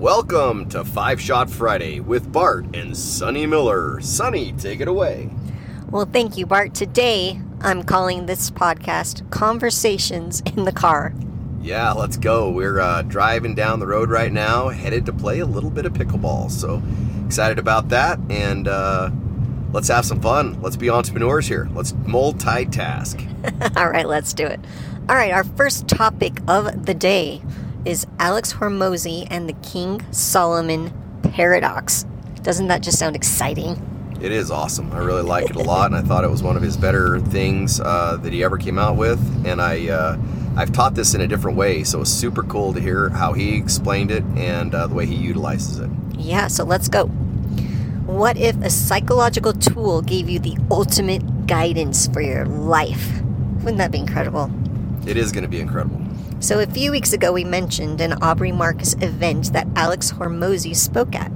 Welcome to 5-Shot Friday with Bart and Sunny Miller. Sunny, take it away. Well, thank you, Bart. Today, I'm calling this podcast Conversations in the Car. Yeah, let's go. We're driving down the road right now, headed to play a little bit of pickleball. So excited about that, and let's have some fun. Let's be entrepreneurs here. Let's multitask. All right, let's do it. All right, our first topic of the day is Alex Hormozi and the King Solomon Paradox. Doesn't that just sound exciting? It is awesome. I really like it a lot, and I thought it was one of his better things that he ever came out with. And I've taught this in a different way, so it's super cool to hear how he explained it and the way he utilizes it. Yeah, so let's go. What if a psychological tool gave you the ultimate guidance for your life? Wouldn't that be incredible? It is going to be incredible. So a few weeks ago, we mentioned an Aubrey Marcus event that Alex Hormozi spoke at.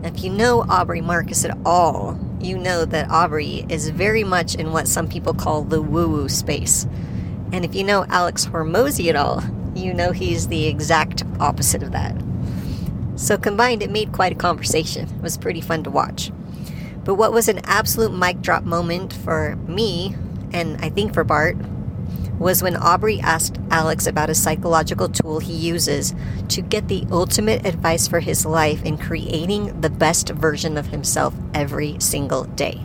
Now, if you know Aubrey Marcus at all, you know that Aubrey is very much in what some people call the woo-woo space. And if you know Alex Hormozi at all, you know he's the exact opposite of that. So combined, it made quite a conversation. It was pretty fun to watch. But what was an absolute mic drop moment for me, and I think for Bart, was when Aubrey asked Alex about a psychological tool he uses to get the ultimate advice for his life in creating the best version of himself every single day.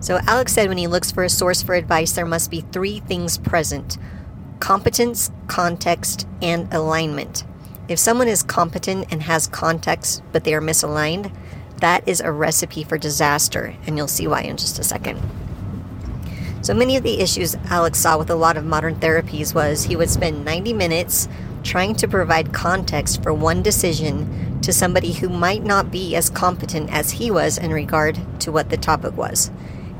So Alex said when he looks for a source for advice, there must be three things present: competence, context, and alignment. If someone is competent and has context, but they are misaligned, that is a recipe for disaster, and you'll see why in just a second. So many of the issues Alex saw with a lot of modern therapies was he would spend 90 minutes trying to provide context for one decision to somebody who might not be as competent as he was in regard to what the topic was.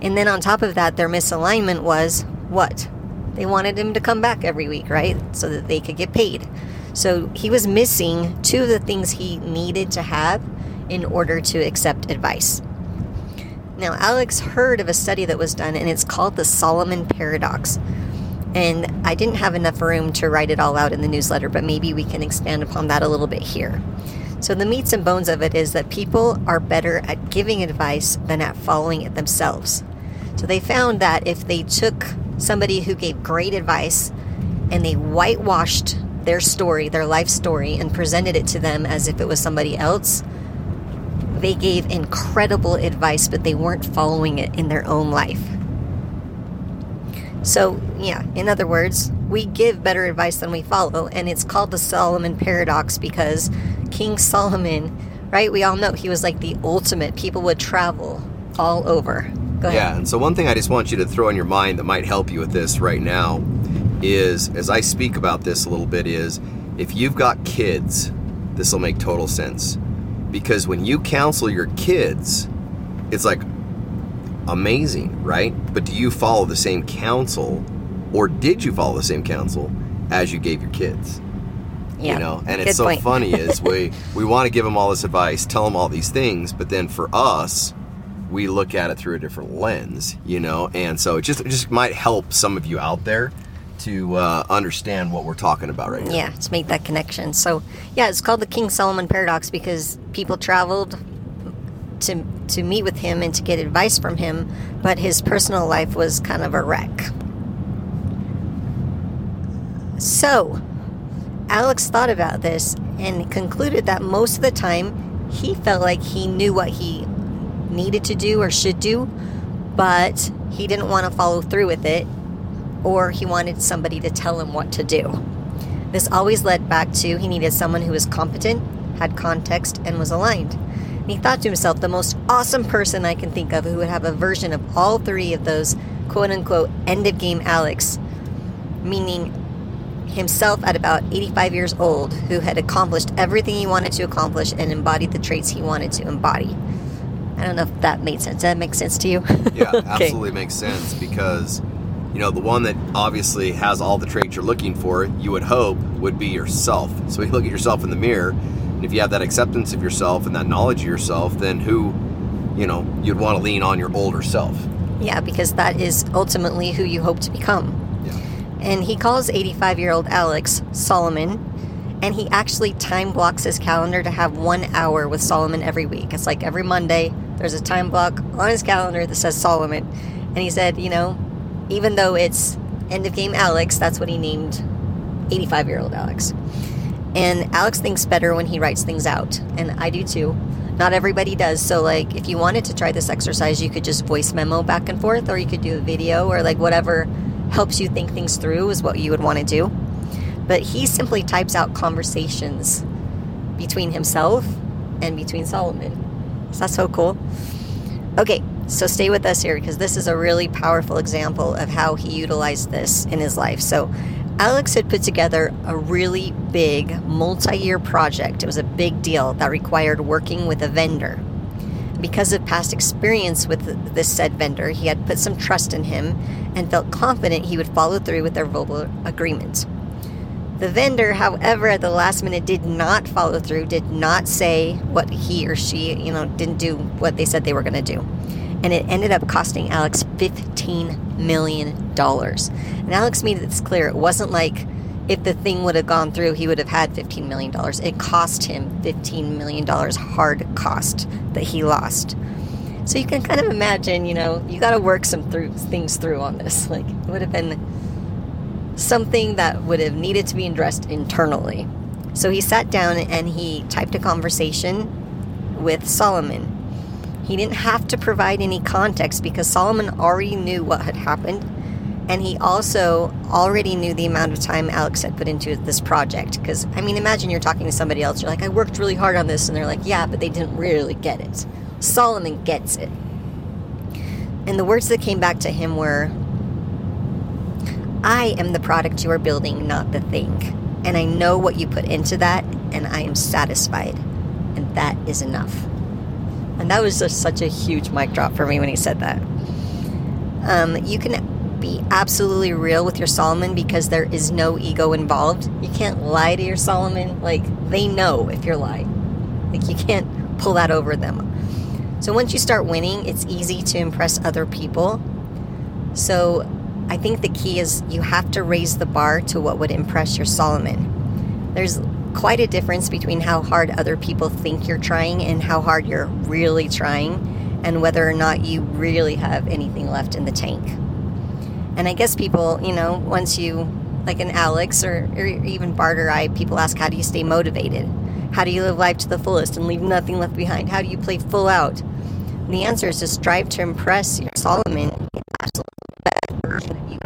And then on top of that, their misalignment was what? They wanted him to come back every week, right? So that they could get paid. So he was missing two of the things he needed to have in order to accept advice. Now, Alex heard of a study that was done, and it's called the Solomon Paradox. And I didn't have enough room to write it all out in the newsletter, but maybe we can expand upon that a little bit here. So the meats and bones of it is that people are better at giving advice than at following it themselves. So they found that if they took somebody who gave great advice and they whitewashed their story, their life story, and presented it to them as if it was somebody else, they gave incredible advice, but they weren't following it in their own life. So, yeah, in other words, we give better advice than we follow, and it's called the Solomon Paradox because King Solomon, right, we all know he was like the ultimate. People would travel all over. Go ahead. Yeah, and so one thing I just want you to throw in your mind that might help you with this right now is, as I speak about this a little bit, is if you've got kids, this will make total sense. Because when you counsel your kids, it's like amazing, right? But do you follow the same counsel, or did you follow the same counsel as you gave your kids? Yeah, you know, and it's so point. Funny is we want to give them all this advice, tell them all these things, but then for us, we look at it through a different lens, you know? And so it just might help some of you out there to understand what we're talking about right now. Yeah, let's make that connection. So, yeah, it's called the King Solomon Paradox because people traveled to meet with him and to get advice from him, but his personal life was kind of a wreck. So, Alex thought about this and concluded that most of the time he felt like he knew what he needed to do or should do, but he didn't want to follow through with it, or he wanted somebody to tell him what to do. This always led back to he needed someone who was competent, had context, and was aligned. And he thought to himself, the most awesome person I can think of who would have a version of all three of those quote-unquote end-of-game Alex, meaning himself at about 85 years old, who had accomplished everything he wanted to accomplish and embodied the traits he wanted to embody. I don't know if that made sense. Does that make sense to you? Yeah, okay. Absolutely makes sense because, you know, the one that obviously has all the traits you're looking for, you would hope, would be yourself. So you look at yourself in the mirror, and if you have that acceptance of yourself and that knowledge of yourself, then who, you know, you'd want to lean on your older self. Yeah, because that is ultimately who you hope to become. Yeah. And he calls 85-year-old Alex Solomon, And he actually time blocks his calendar to have 1 hour with Solomon every week. It's like every Monday, there's a time block on his calendar that says Solomon. And he said, you know, even though it's End of Game Alex, that's what he named 85-year-old Alex. And Alex thinks better when he writes things out. And I do too. Not everybody does. So, like, if you wanted to try this exercise, you could just voice memo back and forth, or you could do a video, or like whatever helps you think things through is what you would want to do. But he simply types out conversations between himself and between Solomon. So that's so cool. Okay, so stay with us here, because this is a really powerful example of how he utilized this in his life. So Alex had put together a really big multi-year project. It was a big deal that required working with a vendor. Because of past experience with this said vendor, he had put some trust in him and felt confident he would follow through with their verbal agreement. The vendor, however, at the last minute did not follow through, did not say what he or she, didn't do what they said they were going to do. And it ended up costing Alex $15 million. And Alex made this clear. It wasn't like if the thing would have gone through, he would have had $15 million. It cost him $15 million hard cost that he lost. So you can kind of imagine, you got to work some things through on this. Like, it would have been something that would have needed to be addressed internally. So he sat down and he typed a conversation with Solomon. He didn't have to provide any context because Solomon already knew what had happened, and he also already knew the amount of time Alex had put into this project. Because, imagine you're talking to somebody else, you're like, I worked really hard on this, and they're like, yeah, but they didn't really get it. Solomon gets it. And the words that came back to him were, I am the product you are building, not the thing. And I know what you put into that, and I am satisfied. And that is enough. And that was just such a huge mic drop for me when he said that. You can be absolutely real with your Solomon because there is no ego involved. You can't lie to your Solomon. Like, they know if you're lying. Like, you can't pull that over them. So once you start winning, it's easy to impress other people. So I think the key is you have to raise the bar to what would impress your Solomon. There's quite a difference between how hard other people think you're trying and how hard you're really trying, and whether or not you really have anything left in the tank. And I guess people, once you, like an Alex or even Bart or I, people ask, how do you stay motivated? How do you live life to the fullest and leave nothing left behind? How do you play full out? And the answer is to strive to impress your Solomon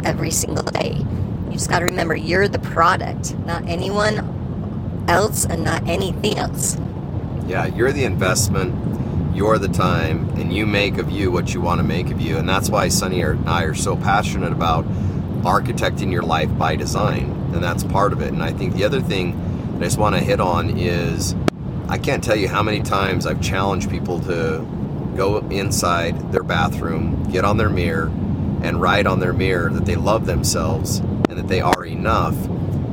every single day. You just got to remember, you're the product, not anyone else and not anything else. Yeah, you're the investment, you're the time, and you make of you what you want to make of you. And that's why Sunny and I are so passionate about architecting your life by design. And that's part of it. And I think the other thing that I just want to hit on is, I can't tell you how many times I've challenged people to go inside their bathroom, get on their mirror, and write on their mirror that they love themselves and that they are enough,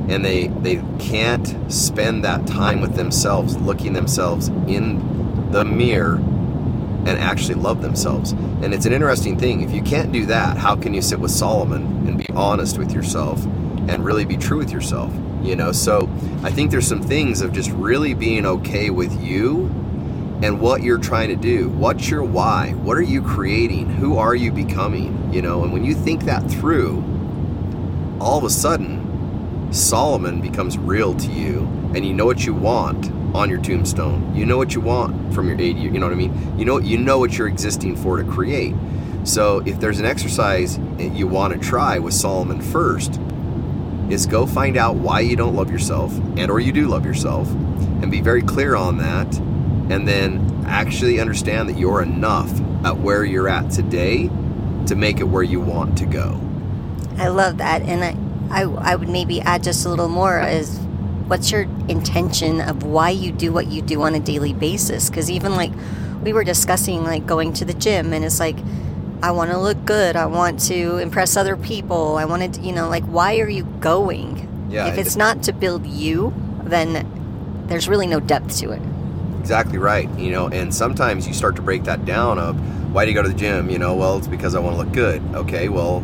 and they can't spend that time with themselves looking themselves in the mirror and actually love themselves. And it's an interesting thing. If you can't do that, how can you sit with Solomon and be honest with yourself and really be true with yourself? So I think there's some things of just really being okay with you and what you're trying to do. What's your why? What are you creating? Who are you becoming? And when you think that through, all of a sudden, Solomon becomes real to you, and you know what you want on your tombstone. You know what you want from your 8 year, you know what I mean? You know what you're existing for to create. So if there's an exercise you want to try with Solomon first, is go find out why you don't love yourself, and or you do love yourself, and be very clear on that. And then actually understand that you're enough at where you're at today to make it where you want to go. I love that. And I would maybe add just a little more is, what's your intention of why you do what you do on a daily basis? Because even like we were discussing, like going to the gym, and it's like, I want to look good. I want to impress other people. I want to, why are you going? Yeah, if it's not to build you, then there's really no depth to it. Exactly right. And sometimes you start to break that down of, why do you go to the gym? It's because I want to look good. Okay, well,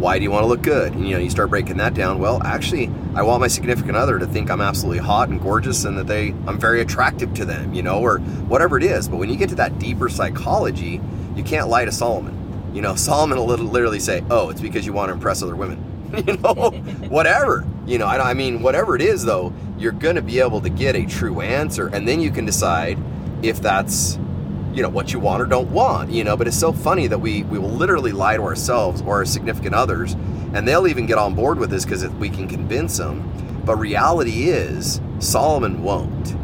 Why do you want to look good? And, you know, you start breaking that down. Well, actually, I want my significant other to think I'm absolutely hot and gorgeous and that I'm very attractive to them, you know, or whatever it is. But when you get to that deeper psychology, you can't lie to Solomon. You know, Solomon will literally say, oh, it's because you want to impress other women. You know, whatever. You know, I mean, whatever it is, though, you're going to be able to get a true answer. And then you can decide if that's, you know, what you want or don't want, you know. But it's so funny that we will literally lie to ourselves or our significant others, and they'll even get on board with this because we can convince them. But reality is, Solomon won't.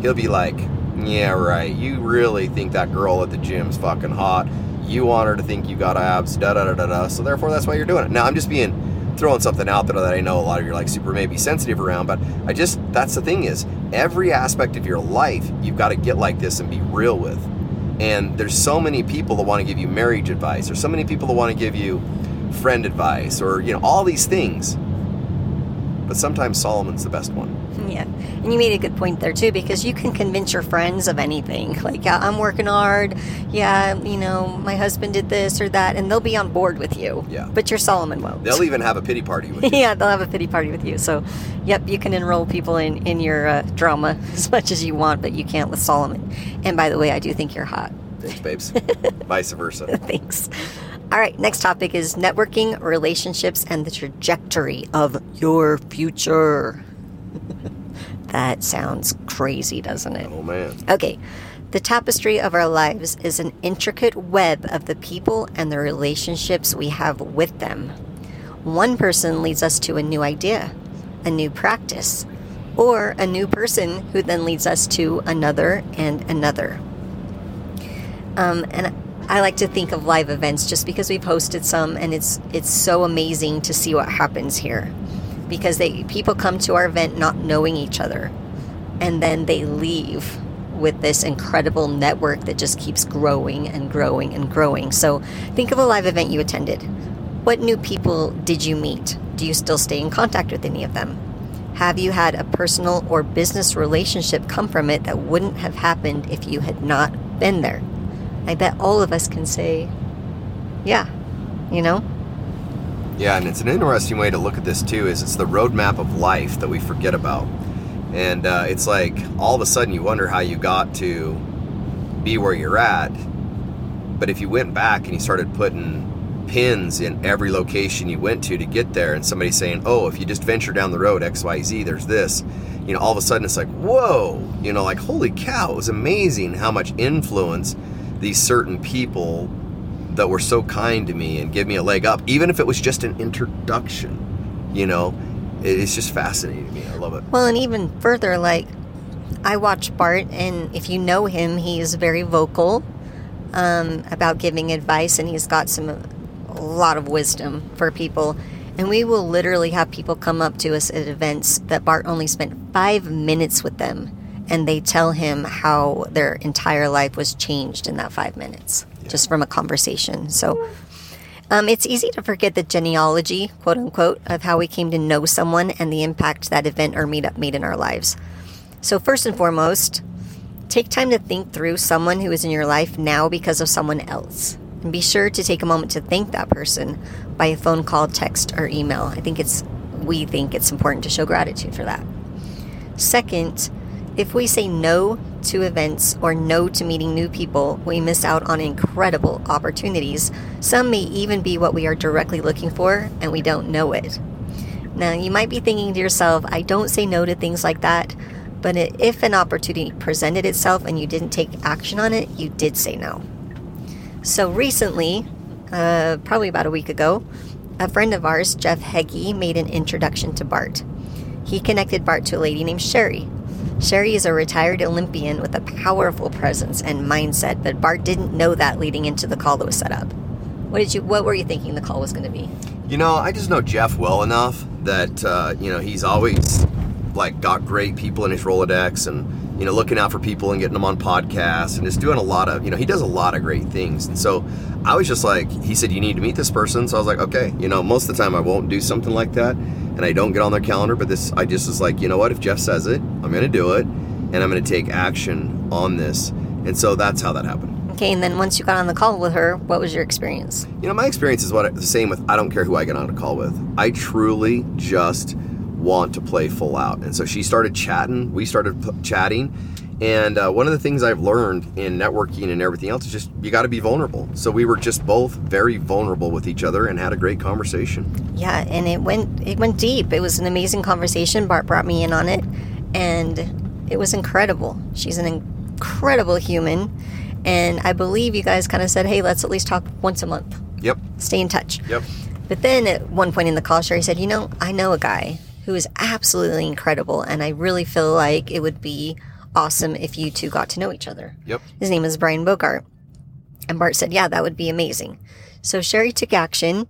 He'll be like, yeah, right, you really think that girl at the gym's fucking hot. You want her to think you got abs, da-da-da-da-da, so therefore that's why you're doing it. Now, I'm just throwing something out there that I know a lot of you are like super maybe sensitive around, but that's the thing is, every aspect of your life, you've got to get like this and be real with. And there's so many people that want to give you marriage advice, or so many people that want to give you friend advice, or, you know, all these things. But sometimes Solomon's the best one. Yeah. And you made a good point there, too, because you can convince your friends of anything. Like, yeah, I'm working hard. Yeah, you know, my husband did this or that. And they'll be on board with you. Yeah. But your Solomon won't. They'll even have a pity party with you. Yeah, they'll have a pity party with you. So, yep, you can enroll people in your drama as much as you want, but you can't with Solomon. And by the way, I do think you're hot. Thanks, babes. Vice versa. Thanks. All right, next topic is networking, relationships, and the trajectory of your future. That sounds crazy, doesn't it? Oh, man. Okay. The tapestry of our lives is an intricate web of the people and the relationships we have with them. One person leads us to a new idea, a new practice, or a new person who then leads us to another and another. And I like to think of live events just because we've hosted some, and it's so amazing to see what happens here. Because people come to our event not knowing each other, and then they leave with this incredible network that just keeps growing and growing and growing. So think of a live event you attended. What new people did you meet? Do you still stay in contact with any of them? Have you had a personal or business relationship come from it that wouldn't have happened if you had not been there? I bet all of us can say, yeah, you know? Yeah, and it's an interesting way to look at this, too, is it's the roadmap of life that we forget about. And it's like all of a sudden you wonder how you got to be where you're at. But if you went back and you started putting pins in every location you went to get there, and somebody saying, oh, if you just venture down the road, X, Y, Z, there's this. You know, all of a sudden it's like, whoa, you know, like, holy cow, it was amazing how much influence these certain people that were so kind to me and give me a leg up, even if it was just an introduction, you know, it's just fascinating to me. I love it. Well, and even further, like, I watch Bart, and if you know him, he is very vocal about giving advice, and he's got a lot of wisdom for people. And we will literally have people come up to us at events that Bart only spent 5 minutes with them, and they tell him how their entire life was changed in that 5 minutes. Just from a conversation. So it's easy to forget the genealogy, quote unquote, of how we came to know someone and the impact that event or meetup made in our lives. So first and foremost, take time to think through someone who is in your life now because of someone else. And be sure to take a moment to thank that person by a phone call, text, or email. We think it's important to show gratitude for that. Second, if we say no to events or no to meeting new people, we miss out on incredible opportunities. Some may even be what we are directly looking for, and we don't know it. Now, you might be thinking to yourself, I don't say no to things like that, but if an opportunity presented itself and you didn't take action on it, you did say no. So recently, probably about a week ago, a friend of ours, Jeff Heggie, made an introduction to Bart. He connected Bart to a lady named Sherry. Sherry is a retired Olympian with a powerful presence and mindset, but Bart didn't know that leading into the call that was set up. What were you thinking the call was going to be? You know, I just know Jeff well enough that, you know, he's always, like, got great people in his Rolodex and, you know, looking out for people and getting them on podcasts and just doing a lot of, you know, he does a lot of great things. And so I was just like, he said, you need to meet this person. So I was like, okay, you know, most of the time I won't do something like that. And I don't get on their calendar, but this, I just was like, you know what, if Jeff says it, I'm going to do it, and I'm going to take action on this. And so that's how that happened. Okay, and then once you got on the call with her, what was your experience? You know, my experience is the same with, I don't care who I get on a call with. I truly just want to play full out. And so she started chatting, we started chatting. And one of the things I've learned in networking and everything else is just you got to be vulnerable. So we were just both very vulnerable with each other and had a great conversation. Yeah, and it went deep. It was an amazing conversation. Bart brought me in on it, and it was incredible. She's an incredible human, and I believe you guys kind of said, hey, let's at least talk once a month. Yep. Stay in touch. Yep. But then at one point in the call, Sherry said, you know, I know a guy who is absolutely incredible, and I really feel like it would be awesome if you two got to know each other. Yep. His name is Brian Bogart. And Bart said, yeah, that would be amazing. So Sherry took action.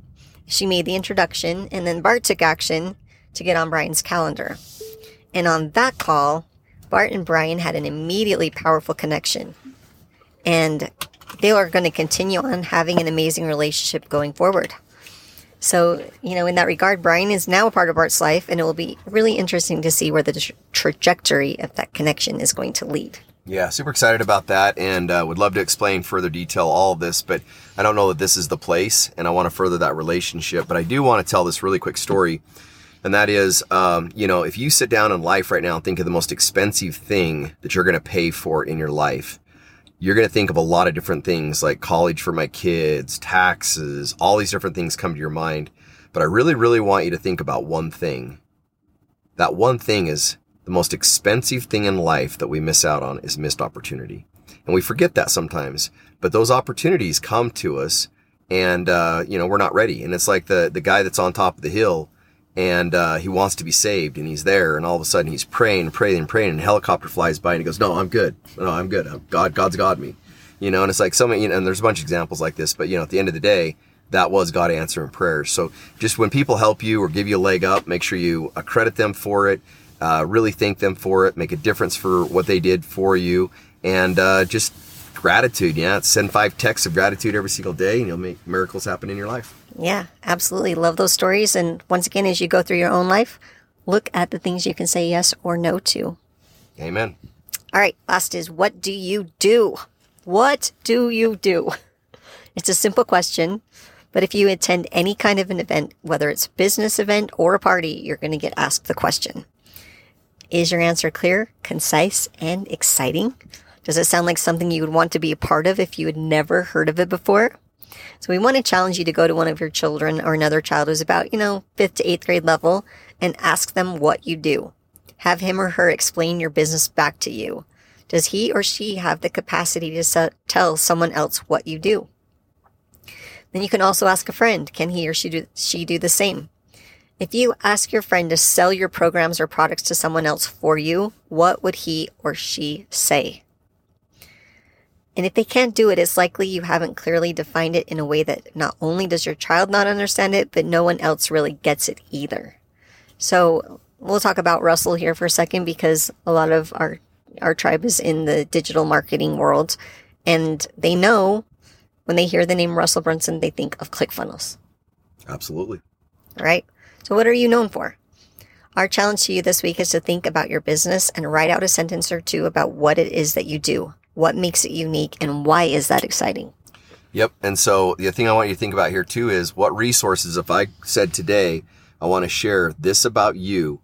She made the introduction. And then Bart took action to get on Brian's calendar. And on that call, Bart and Brian had an immediately powerful connection. And they are going to continue on having an amazing relationship going forward. So, you know, in that regard, Brian is now a part of Bart's life, and it will be really interesting to see where the trajectory of that connection is going to lead. Yeah, super excited about that, and would love to explain further detail all of this, but I don't know that this is the place, and I want to further that relationship. But I do want to tell this really quick story, and that is, you know, if you sit down in life right now and think of the most expensive thing that you're going to pay for in your life, you're going to think of a lot of different things like college for my kids, taxes, all these different things come to your mind. But I really, really want you to think about one thing. That one thing is the most expensive thing in life that we miss out on is missed opportunity. And we forget that sometimes, but those opportunities come to us and, you know, we're not ready. And it's like the guy that's on top of the hill and he wants to be saved and he's there and all of a sudden he's praying and a helicopter flies by and he goes, no, I'm good. No, I'm good. God's got me, you know, and it's like something, you know, and there's a bunch of examples like this, but you know, at the end of the day, that was God answering prayers. So just when people help you or give you a leg up, make sure you credit them for it, really thank them for it, make a difference for what they did for you and just gratitude. Yeah. Send 5 texts of gratitude every single day and you'll make miracles happen in your life. Yeah, absolutely. Love those stories. And once again, as you go through your own life, look at the things you can say yes or no to. Amen. All right. Last is, what do you do? What do you do? It's a simple question, but if you attend any kind of an event, whether it's a business event or a party, you're going to get asked the question. Is your answer clear, concise, and exciting? Does it sound like something you would want to be a part of if you had never heard of it before? So we want to challenge you to go to one of your children or another child who's about, you know, 5th to 8th grade level and ask them what you do. Have him or her explain your business back to you. Does he or she have the capacity to tell someone else what you do? Then you can also ask a friend. Can he or she do the same? If you ask your friend to sell your programs or products to someone else for you, what would he or she say? And if they can't do it, it's likely you haven't clearly defined it in a way that not only does your child not understand it, but no one else really gets it either. So we'll talk about Russell here for a second because a lot of our tribe is in the digital marketing world. And they know when they hear the name Russell Brunson, they think of ClickFunnels. Absolutely. All right. So what are you known for? Our challenge to you this week is to think about your business and write out a sentence or two about what it is that you do. What makes it unique and why is that exciting? Yep. And so the thing I want you to think about here too is what resources, if I said today, I want to share this about you,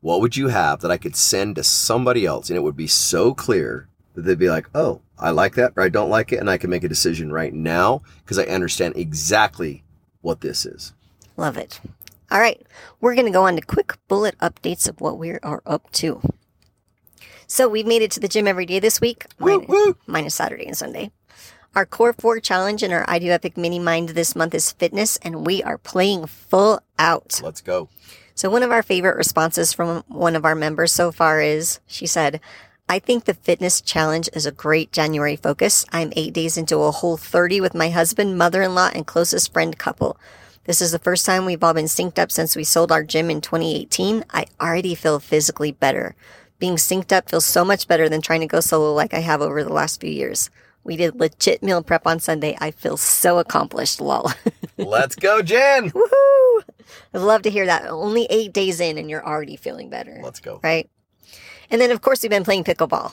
what would you have that I could send to somebody else? And it would be so clear that they'd be like, oh, I like that or I don't like it. And I can make a decision right now because I understand exactly what this is. Love it. All right. We're going to go on to quick bullet updates of what we are up to. So we've made it to the gym every day this week, minus Saturday and Sunday. Our Core 4 Challenge and our I Do Epic Mini Mind this month is fitness, and we are playing full out. Let's go. So one of our favorite responses from one of our members so far is, she said, I think the fitness challenge is a great January focus. I'm 8 days into a whole 30 with my husband, mother-in-law, and closest friend couple. This is the first time we've all been synced up since we sold our gym in 2018. I already feel physically better. Being synced up feels so much better than trying to go solo like I have over the last few years. We did legit meal prep on Sunday. I feel so accomplished, lol. Let's go, Jen! Woohoo! I'd love to hear that. Only 8 days in and you're already feeling better. Let's go. Right? And then, of course, we've been playing pickleball.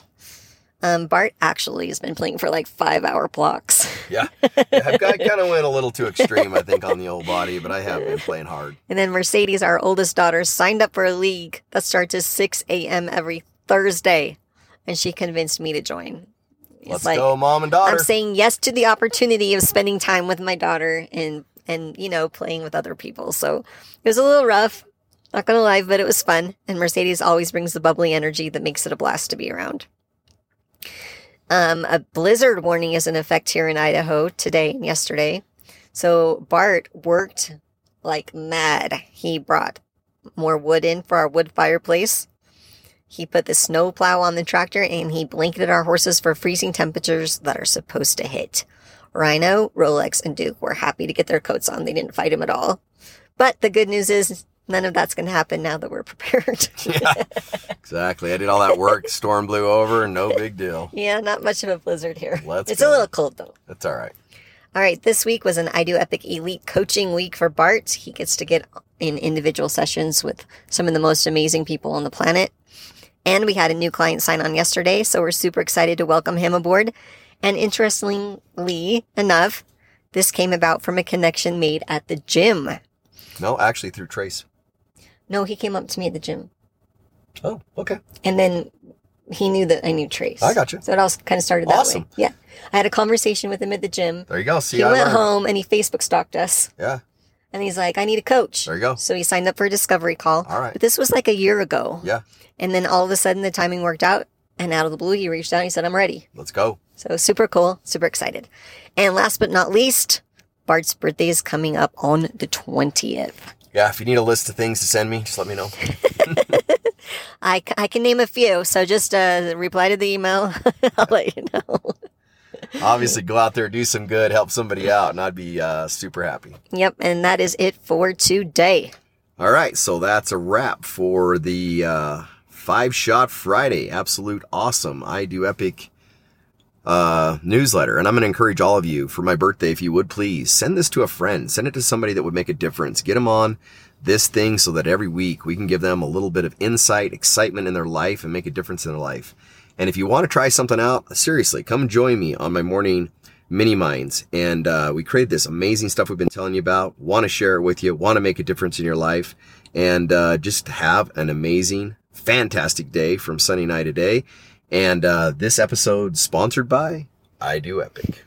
Bart actually has been playing for like 5-hour blocks. Yeah, I've got, kind of went a little too extreme, I think, on the old body, but I have been playing hard. And then Mercedes, our oldest daughter, signed up for a league that starts at 6 a.m. every Thursday, and she convinced me to join. Let's go, mom and daughter. I'm saying yes to the opportunity of spending time with my daughter and you know, playing with other people. So it was a little rough, not going to lie, but it was fun. And Mercedes always brings the bubbly energy that makes it a blast to be around. A blizzard warning is in effect here in Idaho today and yesterday. So Bart worked like mad. He brought more wood in for our wood fireplace. He put the snow plow on the tractor and he blanketed our horses for freezing temperatures that are supposed to hit. Rhino, Rolex, and Duke were happy to get their coats on. They didn't fight him at all. But the good news is none of that's going to happen now that we're prepared. Yeah, exactly. I did all that work. Storm blew over. No big deal. Yeah, not much of a blizzard here. It's a little cold, though. That's all right. All right. This week was an I Do Epic Elite Coaching Week for Bart. He gets to get in individual sessions with some of the most amazing people on the planet. And we had a new client sign on yesterday, so we're super excited to welcome him aboard. And interestingly enough, this came about from a connection made at the gym. No, actually through Trace. No, he came up to me at the gym. Oh, okay. And then he knew that I knew Trace. I got you. So it all kind of started that way. Yeah. I had a conversation with him at the gym. There you go. See, I learned. He went home and he Facebook stalked us. Yeah. And he's like, I need a coach. There you go. So he signed up for a discovery call. All right. But this was like a year ago. Yeah. And then all of a sudden the timing worked out. And out of the blue, he reached out and he said, I'm ready. Let's go. So super cool. Super excited. And last but not least, Bart's birthday is coming up on the 20th. Yeah, if you need a list of things to send me, just let me know. I can name a few, so just reply to the email. I'll let you know. Obviously, go out there, do some good, help somebody out, and I'd be super happy. Yep, and that is it for today. All right, so that's a wrap for the 5-Shot Friday. Absolute awesome. I Do Epic newsletter. And I'm going to encourage all of you for my birthday, if you would please send this to a friend, send it to somebody that would make a difference, get them on this thing so that every week we can give them a little bit of insight, excitement in their life and make a difference in their life. And if you want to try something out, seriously, come join me on my morning mini minds. And, we created this amazing stuff we've been telling you about, want to share it with you, want to make a difference in your life and, just have an amazing, fantastic day from Sunny and I today. And this episode sponsored by I Do Epic.